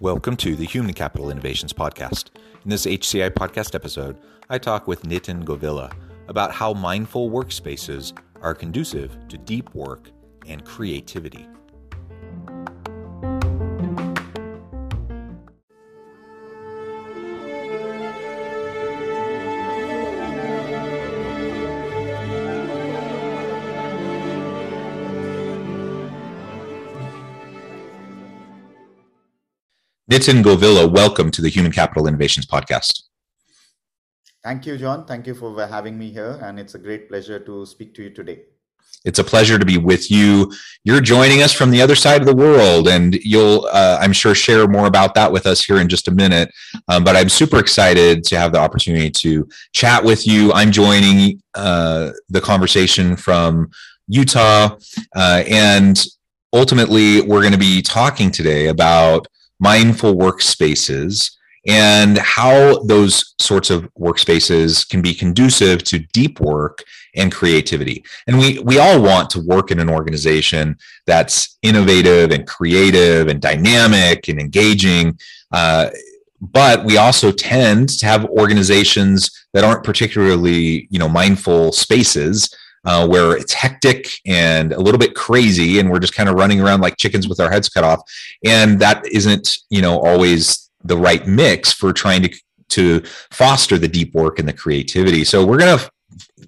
Welcome to the Human Capital Innovations Podcast. In this HCI Podcast episode, I talk with Nitin Govila about how mindful workspaces are conducive to deep work and creativity. Nitin Govila, welcome to the Human Capital Innovations Podcast. Thank you, John. Thank you for having me here. And it's a great pleasure to speak to you today. It's a pleasure to be with you. You're joining us from the other side of the world, and you'll, I'm sure, share more about that with us here in just a minute. But I'm super excited to have the opportunity to chat with you. I'm joining the conversation from Utah. And ultimately, we're going to be talking today about mindful workspaces and how those sorts of workspaces can be conducive to deep work and creativity. And we all want to work in an organization that's innovative and creative and dynamic and engaging, but we also tend to have organizations that aren't particularly, mindful spaces, where it's hectic and a little bit crazy, and we're just kind of running around like chickens with our heads cut off. And that isn't, always the right mix for trying to foster the deep work and the creativity. So we're going to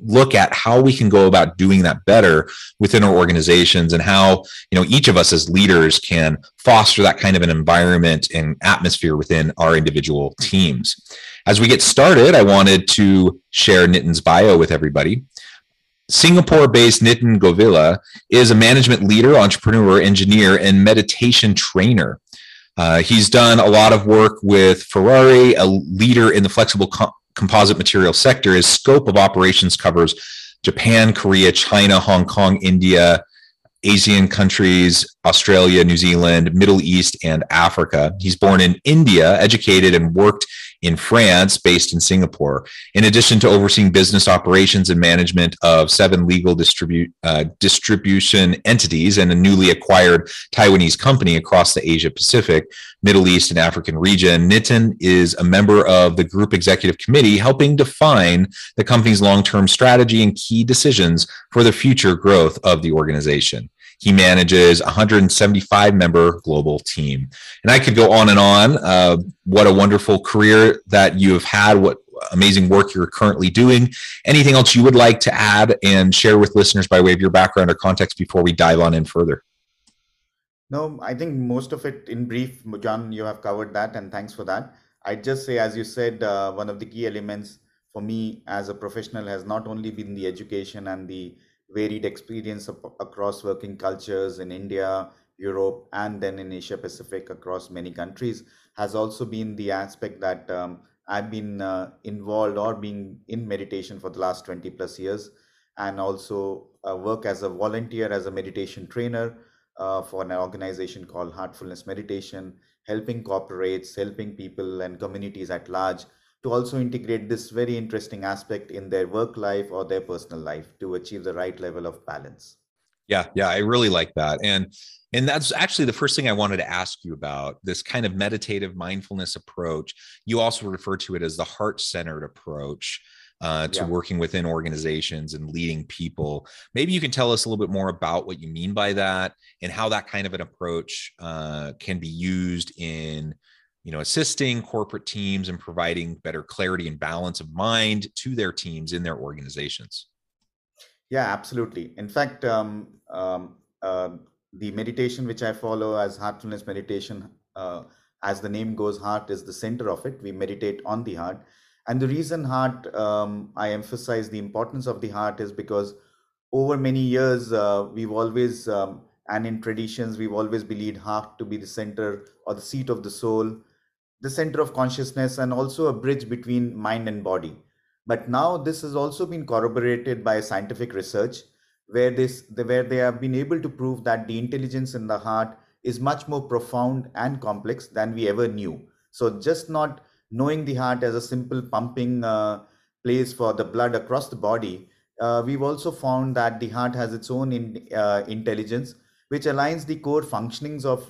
look at how we can go about doing that better within our organizations, and how, each of us as leaders can foster that kind of an environment and atmosphere within our individual teams. As we get started, I wanted to share Nitin's bio with everybody. Singapore-based Nitin Govila is a management leader, entrepreneur, engineer, and meditation trainer. He's done a lot of work with Ferrari, a leader in the flexible composite material sector. His scope of operations covers Japan, Korea, China, Hong Kong, India, ASEAN countries, Australia, New Zealand, Middle East, and Africa. He's born in India, educated and worked in France, based in Singapore. In addition to overseeing business operations and management of 7 legal distribution entities and a newly acquired Taiwanese company across the Asia Pacific, Middle East, and African region, Nitin is a member of the Group Executive Committee, helping define the company's long-term strategy and key decisions for the future growth of the organization. He manages a 175-member global team. And I could go on and on. What a wonderful career that you have had. What amazing work you're currently doing. Anything else you would like to add and share with listeners by way of your background or context before we dive on in further? No, I think most of it in brief, John, you have covered that, and thanks for that. I'd just say, as you said, one of the key elements for me as a professional has not only been the education and the varied experience across working cultures in India, Europe, and then in Asia Pacific across many countries, has also been the aspect that I've been involved or being in meditation for the last 20 plus years, and also work as a volunteer, as a meditation trainer for an organization called Heartfulness Meditation, helping corporates, helping people and communities at large to also integrate this very interesting aspect in their work life or their personal life to achieve the right level of balance. Yeah, I really like that. And that's actually the first thing I wanted to ask you about, this kind of meditative mindfulness approach. You also refer to it as the heart-centered approach to working within organizations and leading people. Maybe you can tell us a little bit more about what you mean by that and how that kind of an approach can be used in assisting corporate teams and providing better clarity and balance of mind to their teams in their organizations. Yeah, absolutely. In fact, the meditation which I follow as Heartfulness Meditation, as the name goes, heart is the center of it. We meditate on the heart. And the reason heart, I emphasize the importance of the heart, is because over many years, we've always And in traditions, we've always believed heart to be the center or the seat of the soul, the center of consciousness, and also a bridge between mind and body. But now this has also been corroborated by scientific research, where they have been able to prove that the intelligence in the heart is much more profound and complex than we ever knew. So just not knowing the heart as a simple pumping place for the blood across the body, we've also found that the heart has its own intelligence, which aligns the core functionings of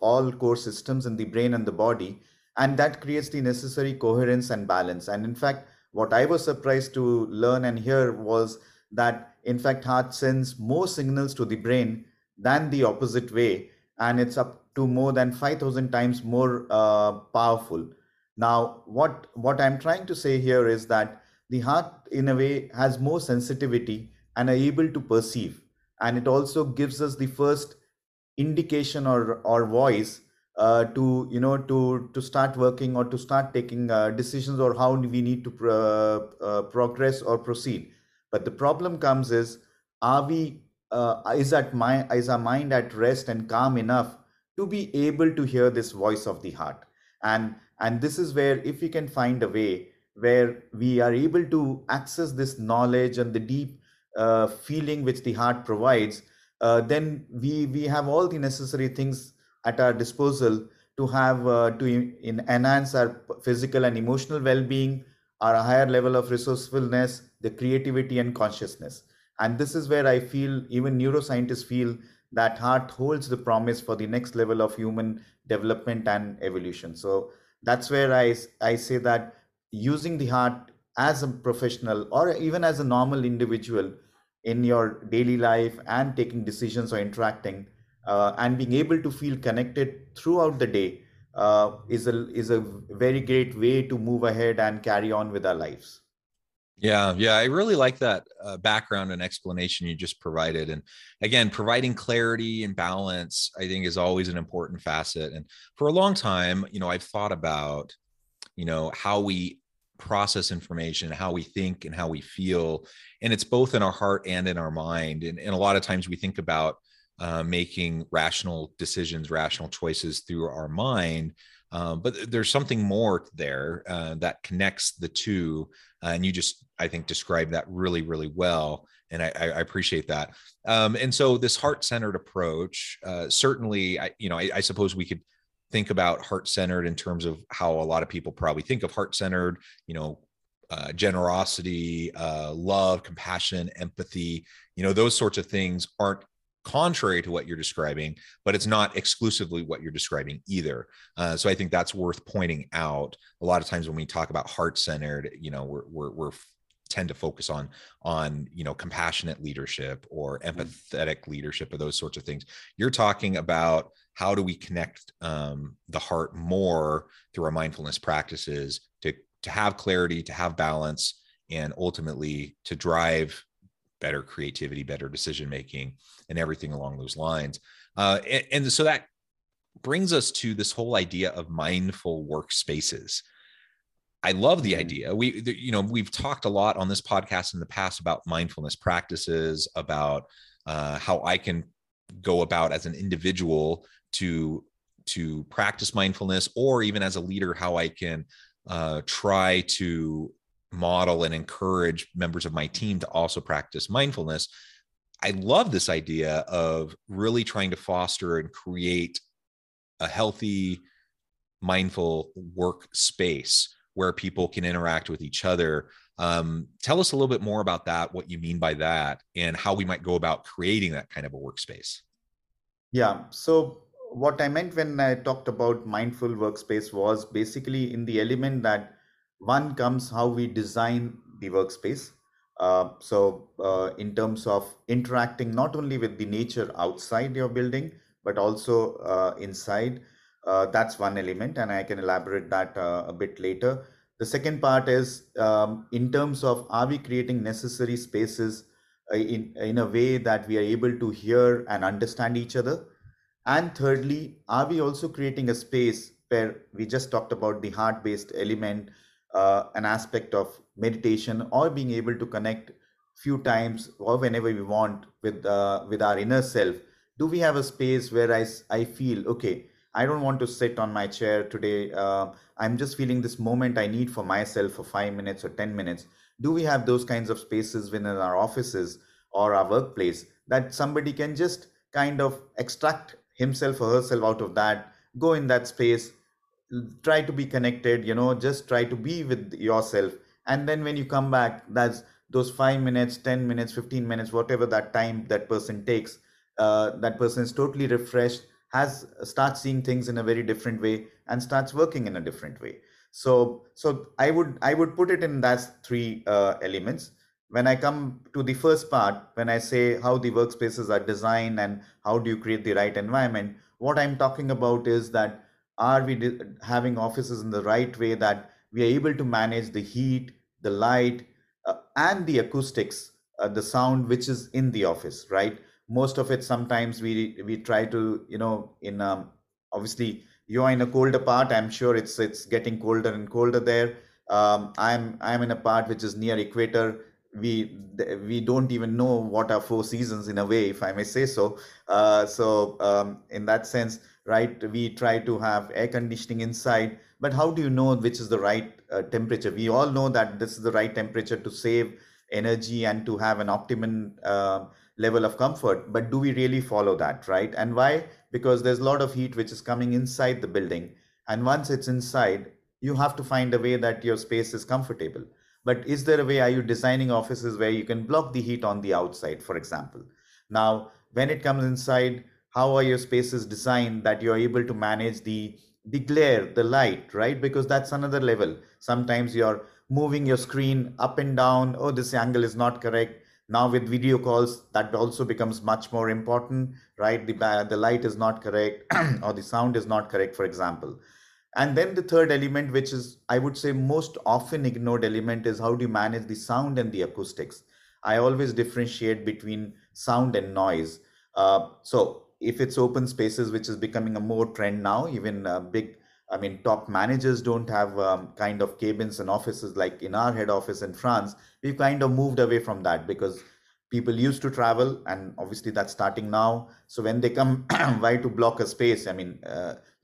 all core systems in the brain and the body, and that creates the necessary coherence and balance. And in fact, what I was surprised to learn and hear was that, in fact, heart sends more signals to the brain than the opposite way, and it's up to more than 5,000 times more powerful. Now, what I'm trying to say here is that the heart, in a way, has more sensitivity and are able to perceive. And it also gives us the first indication or voice to start working or to start taking decisions or how we need to progress or proceed. But the problem comes is, is our mind at rest and calm enough to be able to hear this voice of the heart? And this is where, if we can find a way where we are able to access this knowledge and the deep feeling which the heart provides, then we have all the necessary things at our disposal to have enhance our physical and emotional well-being, our higher level of resourcefulness, the creativity and consciousness. And this is where I feel even neuroscientists feel that heart holds the promise for the next level of human development and evolution. So that's where I say that using the heart as a professional or even as a normal individual in your daily life and taking decisions or interacting and being able to feel connected throughout the day is a very great way to move ahead and carry on with our lives. Yeah. I really like that background and explanation you just provided. And again, providing clarity and balance, I think, is always an important facet. And for a long time, I've thought about, how we process information, how we think and how we feel. And it's both in our heart and in our mind. And a lot of times we think about making rational decisions, rational choices through our mind. But there's something more there that connects the two. And you just, I think, described that really, really well. And I appreciate that. And so this heart-centered approach, certainly, I suppose we could think about heart-centered in terms of how a lot of people probably think of heart-centered, generosity, love, compassion, empathy, those sorts of things aren't contrary to what you're describing, but it's not exclusively what you're describing either. So I think that's worth pointing out. A lot of times when we talk about heart-centered, we're tend to focus on compassionate leadership or empathetic leadership or those sorts of things. You're talking about how do we connect the heart more through our mindfulness practices to have clarity, to have balance, and ultimately to drive better creativity, better decision-making, and everything along those lines. And so that brings us to this whole idea of mindful workspaces. I love the idea. We've talked a lot on this podcast in the past about mindfulness practices, about how I can go about as an individual to practice mindfulness, or even as a leader, how I can try to model and encourage members of my team to also practice mindfulness. I love this idea of really trying to foster and create a healthy, mindful work space where people can interact with each other. Tell us a little bit more about that, what you mean by that, and how we might go about creating that kind of a workspace. Yeah. So what I meant when I talked about mindful workspace was basically in the element that one comes how we design the workspace. So in terms of interacting not only with the nature outside your building, but also inside, that's one element. And I can elaborate that a bit later. The second part is in terms of, are we creating necessary spaces in a way that we are able to hear and understand each other? And thirdly, are we also creating a space where we just talked about the heart-based element, an aspect of meditation, or being able to connect few times or whenever we want with our inner self do we have a space where I feel, okay, I don't want to sit on my chair today. I'm just feeling this moment I need for myself for 5 minutes or 10 minutes. Do we have those kinds of spaces within our offices or our workplace that somebody can just kind of extract himself or herself out of that, go in that space, try to be connected, you know, just try to be with yourself. And then when you come back, that's those 5 minutes, 10 minutes, 15 minutes, whatever that time that person takes, that person is totally refreshed, starts seeing things in a very different way and starts working in a different way. So I would put it in that three elements. When I come to the first part, when I say how the workspaces are designed and how do you create the right environment, what I'm talking about is that are we having offices in the right way that we are able to manage the heat, the light, and the acoustics, the sound which is in the office, right? Most of it, sometimes we try to, you know, in obviously you're in a colder part. I'm sure it's getting colder and colder there. I'm in a part which is near equator. We don't even know what are four seasons in a way, if I may say so. In that sense, right, we try to have air conditioning inside, but how do you know which is the right temperature? We all know that this is the right temperature to save energy and to have an optimum level of comfort, but do we really follow that, right? And why? Because there's a lot of heat which is coming inside the building, and once it's inside, you have to find a way that your space is comfortable. But is there a way, are you designing offices where you can block the heat on the outside, for example? Now, when it comes inside, how are your spaces designed that you're able to manage the glare, the light, right? Because that's another level. Sometimes you're moving your screen up and down. Oh, this angle is not correct. Now with video calls, that also becomes much more important, right? The light is not correct or the sound is not correct, for example. And then the third element, which is, I would say, most often ignored element, is how do you manage the sound and the acoustics? I always differentiate between sound and noise. So if it's open spaces, which is becoming a more trend now, even top managers don't have kind of cabins and offices like in our head office in France. We've kind of moved away from that because people used to travel, and obviously that's starting now. So when they come, why to block a space?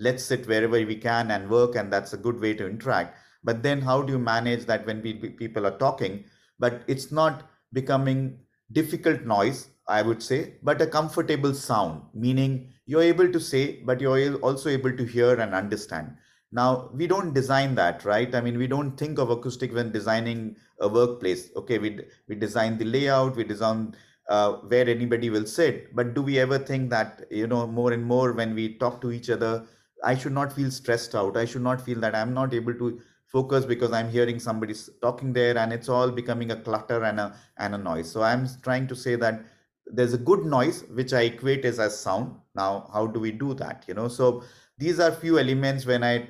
Let's sit wherever we can and work, and that's a good way to interact. But then how do you manage that when people are talking, but it's not becoming difficult noise, I would say, but a comfortable sound, meaning you're able to say, but you're also able to hear and understand. Now, we don't design that, right? I mean, we don't think of acoustic when designing a workplace. Okay, we design the layout, we design where anybody will sit. But do we ever think that, you know, more and more when we talk to each other, I should not feel stressed out. I should not feel that I'm not able to focus because I'm hearing somebody talking there, and it's all becoming a clutter and a noise. So I'm trying to say that there's a good noise, which I equate as sound. Now, how do we do that? You know, so these are few elements when I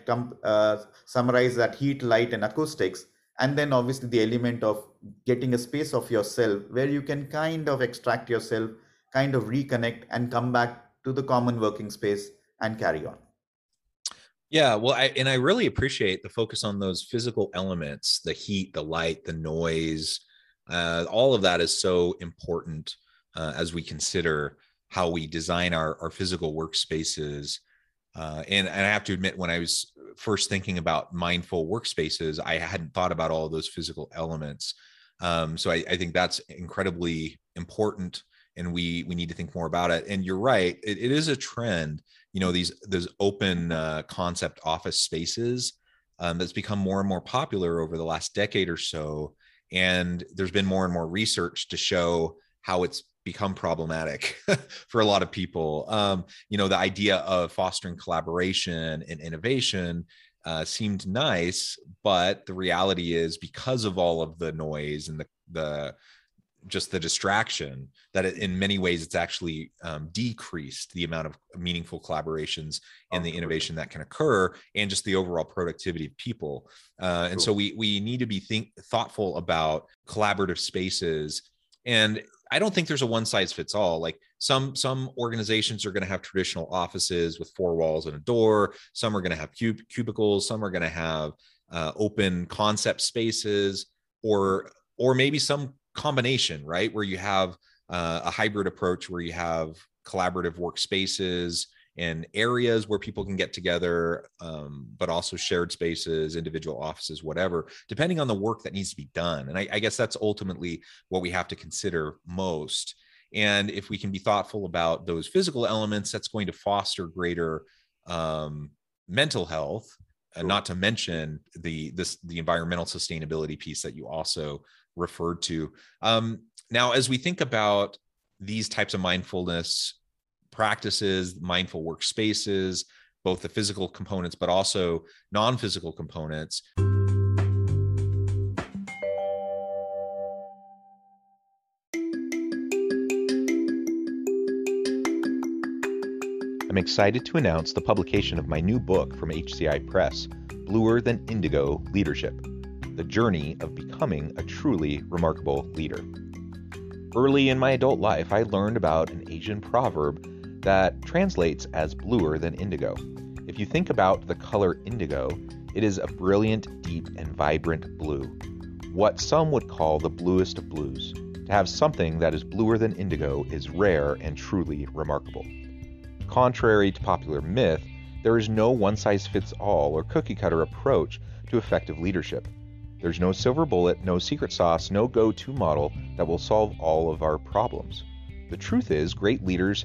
summarize that: heat, light, and acoustics. And then obviously the element of getting a space of yourself where you can kind of extract yourself, kind of reconnect and come back to the common working space and carry on. Yeah, well, I really appreciate the focus on those physical elements, the heat, the light, the noise. All of that is so important as we consider how we design our physical workspaces. And I have to admit, when I was first thinking about mindful workspaces, I hadn't thought about all of those physical elements. So I think that's incredibly important, and we need to think more about it. And you're right, it is a trend. You know, those open concept office spaces that's become more and more popular over the last decade or so. And there's been more and more research to show how it's become problematic for a lot of people. You know, the idea of fostering collaboration and innovation seemed nice, but the reality is, because of all of the noise and the distraction, that in many ways it's actually decreased the amount of meaningful collaborations and the innovation that can occur, and just the overall productivity of people. And so we need to be thoughtful about collaborative spaces. And I don't think there's a one size fits all. Like some organizations are going to have traditional offices with four walls and a door. Some are going to have cubicles. Some are going to have open concept spaces, or maybe some combination, right? Where you have a hybrid approach where you have collaborative workspaces and areas where people can get together, but also shared spaces, individual offices, whatever, depending on the work that needs to be done. And I guess that's ultimately what we have to consider most. And if we can be thoughtful about those physical elements, that's going to foster greater mental health, and not to mention the environmental sustainability piece that you also referred to. Now, as we think about these types of mindfulness practices, mindful workspaces, both the physical components, but also non-physical components. I'm excited to announce the publication of my new book from HCI Press, Bluer Than Indigo Leadership, The Journey of Becoming a Truly Remarkable Leader. Early in my adult life, I learned about an Asian proverb that translates as bluer than indigo. If you think about the color indigo, it is a brilliant, deep, and vibrant blue, what some would call the bluest of blues. To have something that is bluer than indigo is rare and truly remarkable. Contrary to popular myth, there is no one-size-fits-all or cookie-cutter approach to effective leadership. There's no silver bullet, no secret sauce, no go-to model that will solve all of our problems. The truth is, great leaders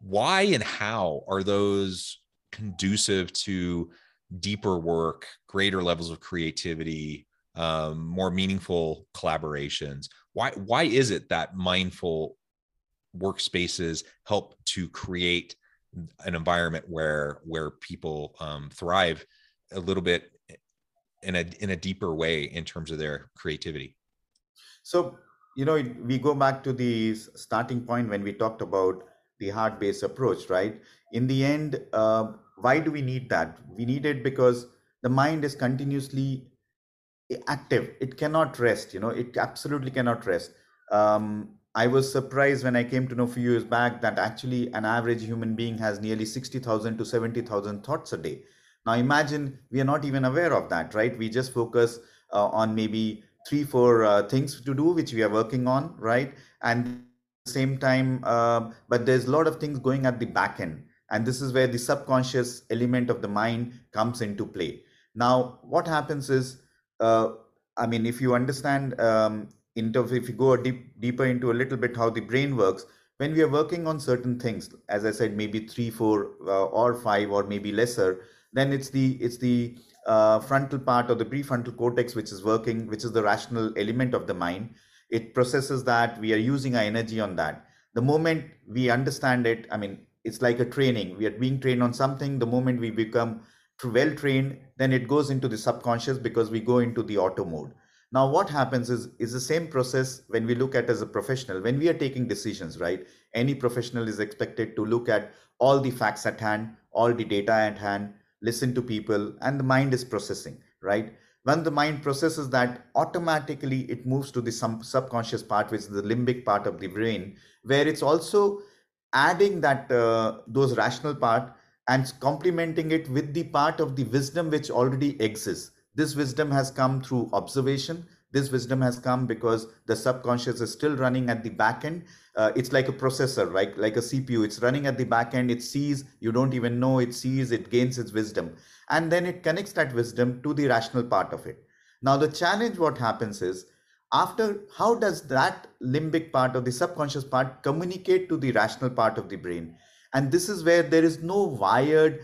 Why and how are those conducive to deeper work, greater levels of creativity, more meaningful collaborations? Why is it that mindful workspaces help to create an environment where people thrive a little bit in a deeper way in terms of their creativity? So, we go back to the starting point when we talked about the heart-based approach, right? In the end, why do we need that? We need it because the mind is continuously active. It cannot rest, it absolutely cannot rest. I was surprised when I came to know a few years back that actually an average human being has nearly 60,000 to 70,000 thoughts a day. Now imagine we are not even aware of that, right? We just focus on maybe 3-4 things to do, which we are working on, right? And same time, but there's a lot of things going at the back end, and this is where the subconscious element of the mind comes into play. Now what happens is, if you understand, if you go deeper into a little bit how the brain works, when we are working on certain things, as I said, maybe 3, 4 or 5 or maybe lesser, then it's the frontal part or the prefrontal cortex which is working, which is the rational element of the mind. It processes that, we are using our energy on that. The moment we understand it, it's like a training. We are being trained on something. The moment we become well trained, then it goes into the subconscious because we go into the auto mode. Now, what happens is the same process when we look at as a professional, when we are taking decisions, right? Any professional is expected to look at all the facts at hand, all the data at hand, listen to people, and the mind is processing, right? When the mind processes that, automatically it moves to the subconscious part, which is the limbic part of the brain, where it's also adding that those rational part and complementing it with the part of the wisdom which already exists. This wisdom has come through observation. This wisdom has come because the subconscious is still running at the back end. It's like a processor, right? Like a CPU. It's running at the back end. It sees, you don't even know, it sees, it gains its wisdom. And then it connects that wisdom to the rational part of it. Now, the challenge, what happens is, after, how does that limbic part or the subconscious part communicate to the rational part of the brain? And this is where there is no wired,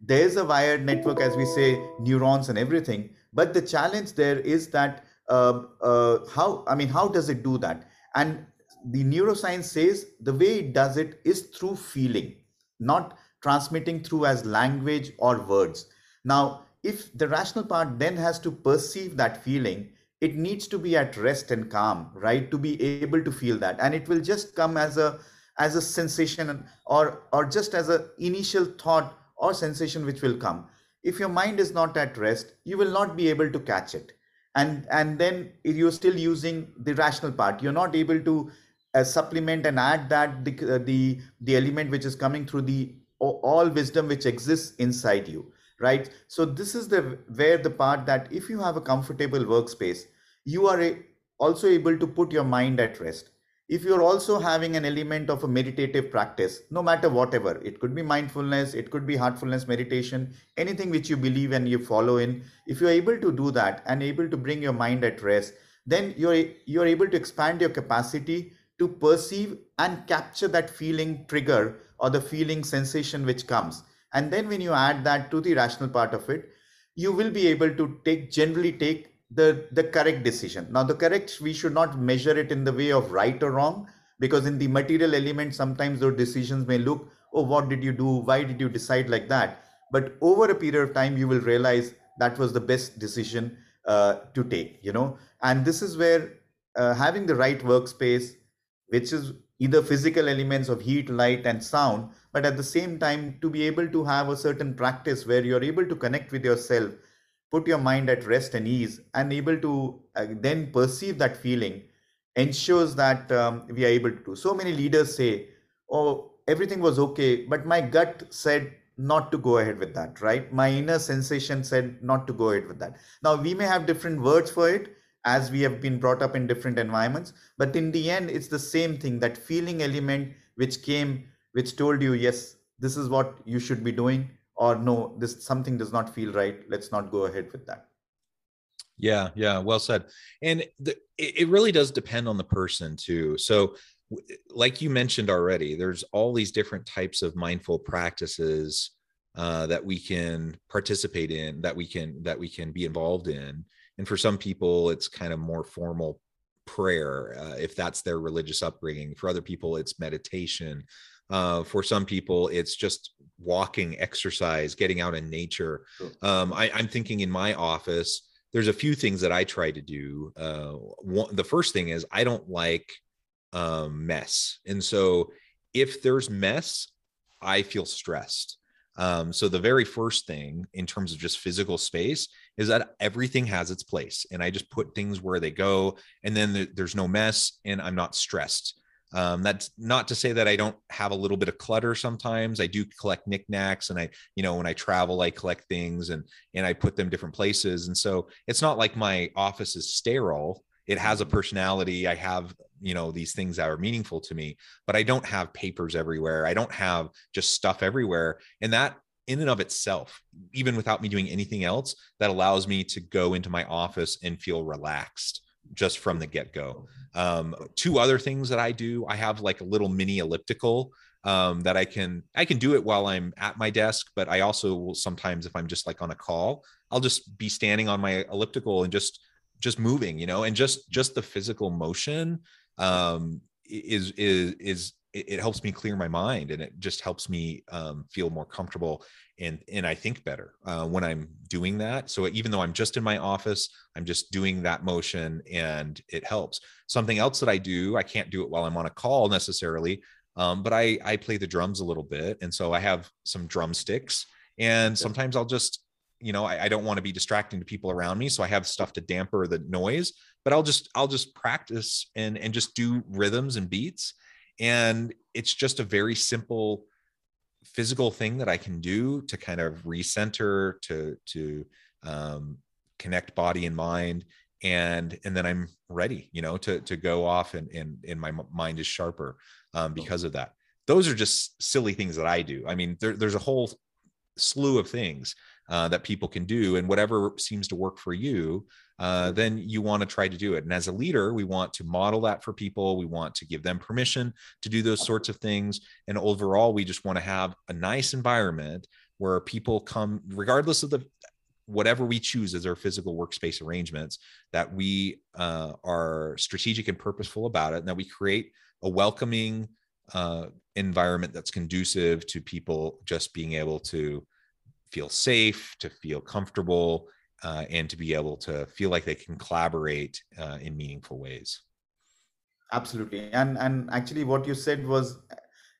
there's a wired network, as we say, neurons and everything. But the challenge there is that how does it do that? And the neuroscience says the way it does it is through feeling, not transmitting through as language or words. Now, if the rational part then has to perceive that feeling, it needs to be at rest and calm, right? To be able to feel that. And it will just come as a sensation or just as an initial thought or sensation which will come. If your mind is not at rest, you will not be able to catch it. And then you're still using the rational part. You're not able to supplement and add that the element which is coming through the all wisdom which exists inside you, right? So this is the part that if you have a comfortable workspace, you are also able to put your mind at rest. If you're also having an element of a meditative practice, no matter whatever, it could be mindfulness, it could be heartfulness meditation, anything which you believe and you follow in, if you're able to do that and able to bring your mind at rest, then you're able to expand your capacity to perceive and capture that feeling trigger or the feeling sensation which comes. And then when you add that to the rational part of it, you will be able to generally take the correct decision. Now the correct, we should not measure it in the way of right or wrong, because in the material element, sometimes those decisions may look, oh, what did you do? Why did you decide like that? But over a period of time, you will realize that was the best decision to take, you know? And this is where having the right workspace, which is either physical elements of heat, light, and sound, but at the same time, to be able to have a certain practice where you're able to connect with yourself, put your mind at rest and ease, and able to then perceive that feeling, ensures that we are able to do. So many leaders say, oh, everything was okay, but my gut said not to go ahead with that, right? My inner sensation said not to go ahead with that. Now, we may have different words for it, as we have been brought up in different environments, but in the end, it's the same thing, that feeling element which came, which told you, yes, this is what you should be doing. Or no, this something does not feel right. Let's not go ahead with that. Yeah, yeah, well said. And it really does depend on the person too. So like you mentioned already, there's all these different types of mindful practices that we can participate in, that we can be involved in. And for some people, it's kind of more formal prayer, if that's their religious upbringing. For other people, it's meditation. For some people, it's just walking, exercise, getting out in nature. Sure. I'm thinking in my office, there's a few things that I try to do. The first thing is I don't like mess. And so if there's mess, I feel stressed. So the very first thing in terms of just physical space is that everything has its place. And I just put things where they go, and then there's no mess and I'm not stressed. That's not to say that I don't have a little bit of clutter. Sometimes I do collect knickknacks, and I, you know, when I travel, I collect things and I put them different places. And so it's not like my office is sterile. It has a personality. I have, you know, these things that are meaningful to me, but I don't have papers everywhere. I don't have just stuff everywhere. And that in and of itself, even without me doing anything else, that allows me to go into my office and feel relaxed just from the get-go. Two other things that I do, I have like a little mini elliptical that I can do it while I'm at my desk, but I also will sometimes, if I'm just like on a call, I'll just be standing on my elliptical and just moving, you know, and just the physical motion is it helps me clear my mind, and it just helps me feel more comfortable and I think better when I'm doing that. So even though I'm just in my office, I'm just doing that motion and it helps. Something else that I do, I can't do it while I'm on a call necessarily, but I play the drums a little bit. And so I have some drumsticks, and sometimes I'll just, you know, I don't want to be distracting to people around me. So I have stuff to damper the noise, but I'll just practice and just do rhythms and beats. And it's just a very simple physical thing that I can do to kind of recenter, to connect body and mind. And then I'm ready, you know, to go off and my mind is sharper because of that. Those are just silly things that I do. I mean, there's a whole slew of things that people can do, and whatever seems to work for you, then you want to try to do it. And as a leader, we want to model that for people. We want to give them permission to do those sorts of things. And overall, we just want to have a nice environment where people come, regardless of whatever we choose as our physical workspace arrangements, that we are strategic and purposeful about it, and that we create a welcoming environment that's conducive to people just being able to feel safe, to feel comfortable, and to be able to feel like they can collaborate in meaningful ways. Absolutely. And actually what you said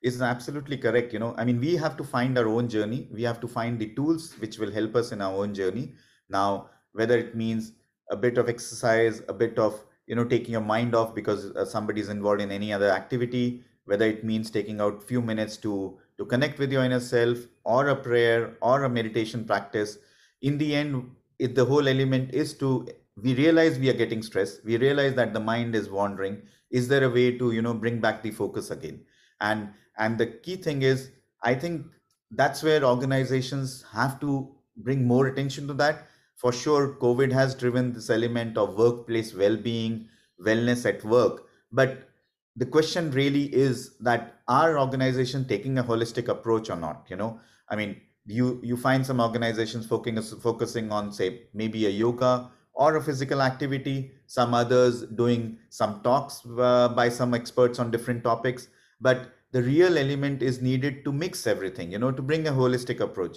is absolutely correct. You know, I mean, we have to find our own journey. We have to find the tools which will help us in our own journey. Now, whether it means a bit of exercise, a bit of, you know, taking your mind off because somebody is involved in any other activity, whether it means taking out a few minutes to connect with your inner self, or a prayer or a meditation practice. In the end, if the whole element is to, we realize we are getting stressed. We realize that the mind is wandering. Is there a way to, you know, bring back the focus again? And the key thing is, I think that's where organizations have to bring more attention to that. For sure, COVID has driven this element of workplace well-being, wellness at work. But the question really is that, are organizations taking a holistic approach or not? You know, I mean, you find some organizations focusing on, say, maybe a yoga or a physical activity, some others doing some talks by some experts on different topics. But the real element is needed to mix everything, you know, to bring a holistic approach.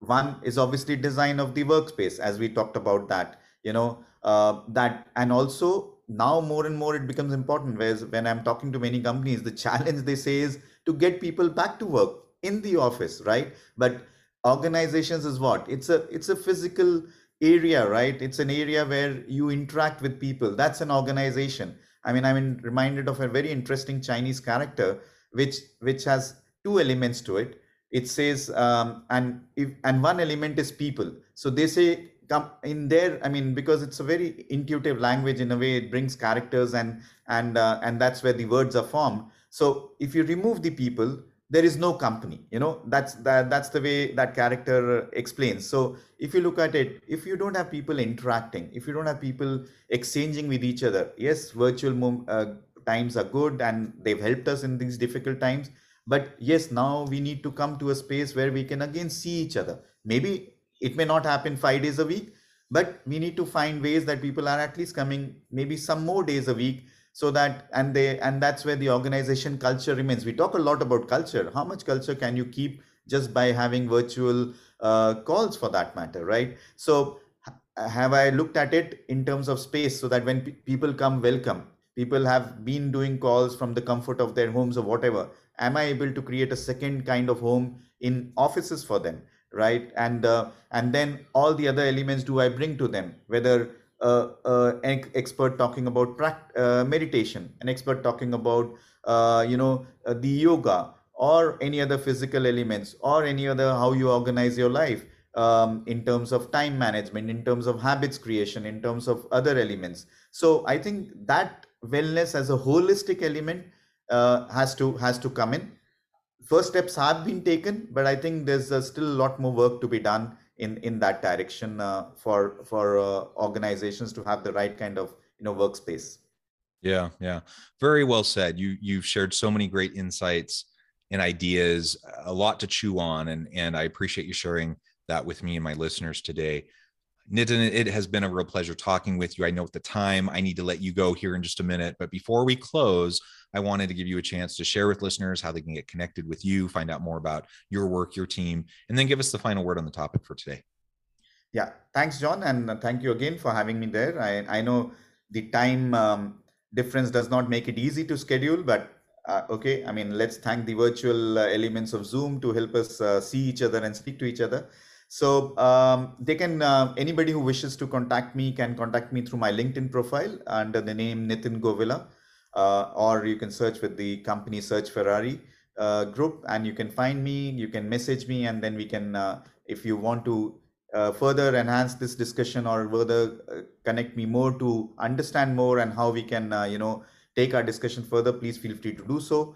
One is obviously design of the workspace, as we talked about that, you know, that, and also now more and more it becomes important, whereas when I'm talking to many companies, the challenge they say is to get people back to work in the office, right? But organizations is what? It's a physical area, right? It's an area where you interact with people. That's an organization. I mean, I'm reminded of a very interesting Chinese character, which has two elements to it. It says, and one element is people. So they say, come in there. I mean, because it's a very intuitive language in a way, it brings characters and that's where the words are formed. So if you remove the people, there is no company, you know, that's the way that character explains. So if you look at it, if you don't have people interacting, if you don't have people exchanging with each other, yes, virtual times are good and they've helped us in these difficult times. But yes, now we need to come to a space where we can again see each other. Maybe it may not happen 5 days a week, but we need to find ways that people are at least coming maybe some more days a week. So that, and that's where the organization culture remains. We talk a lot about culture. How much culture can you keep just by having virtual calls for that matter, right? So have I looked at it in terms of space so that when people come, welcome. People have been doing calls from the comfort of their homes or whatever. Am I able to create a second kind of home in offices for them, right? And then all the other elements do I bring to them, whether an expert talking about meditation, an expert talking about, the yoga or any other physical elements or any other how you organize your life in terms of time management, in terms of habits creation, in terms of other elements. So I think that wellness as a holistic element has to come in. First steps have been taken, but I think there's still a lot more work to be done in that direction for organizations to have the right kind of, you know, workspace. Yeah. Very well said. You've shared so many great insights and ideas, a lot to chew on. And I appreciate you sharing that with me and my listeners today. Nitin, it has been a real pleasure talking with you. I know at the time I need to let you go here in just a minute, but before we close, I wanted to give you a chance to share with listeners how they can get connected with you, find out more about your work, your team, and then give us the final word on the topic for today. Yeah, thanks, John. And thank you again for having me there. I know the time difference does not make it easy to schedule, but okay. I mean, let's thank the virtual elements of Zoom to help us see each other and speak to each other. So anybody who wishes to contact me can contact me through my LinkedIn profile under the name Nitin Govila, or you can search with the company Serge Ferrari group, and you can find me, you can message me, and then we can, if you want to further enhance this discussion or further connect me more to understand more and how we can, take our discussion further, please feel free to do so.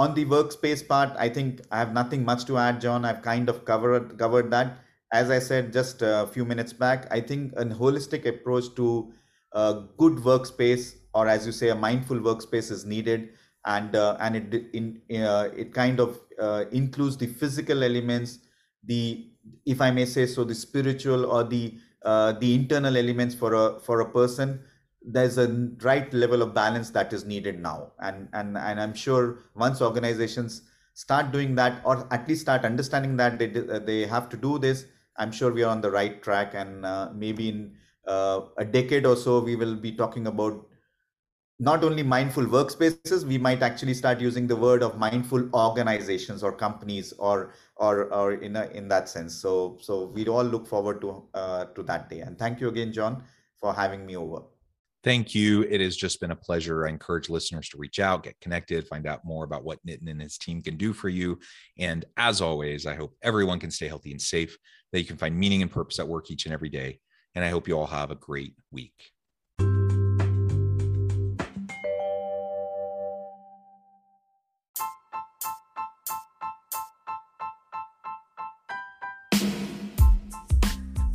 On the workspace part, I think I have nothing much to add, John. I've kind of covered that. As I said just a few minutes back, I think a holistic approach to a good workspace, or as you say, a mindful workspace is needed, and it kind of includes the physical elements, the, if I may say so, the spiritual or the internal elements for a person. There's a right level of balance that is needed now. And I'm sure once organizations start doing that, or at least start understanding that they have to do this, I'm sure we are on the right track, and maybe in a decade or so, we will be talking about not only mindful workspaces. We might actually start using the word of mindful organizations or companies, or in that sense. So we all look forward to that day. And thank you again, John, for having me over. Thank you. It has just been a pleasure. I encourage listeners to reach out, get connected, find out more about what Nitin and his team can do for you. And as always, I hope everyone can stay healthy and safe, that you can find meaning and purpose at work each and every day. And I hope you all have a great week.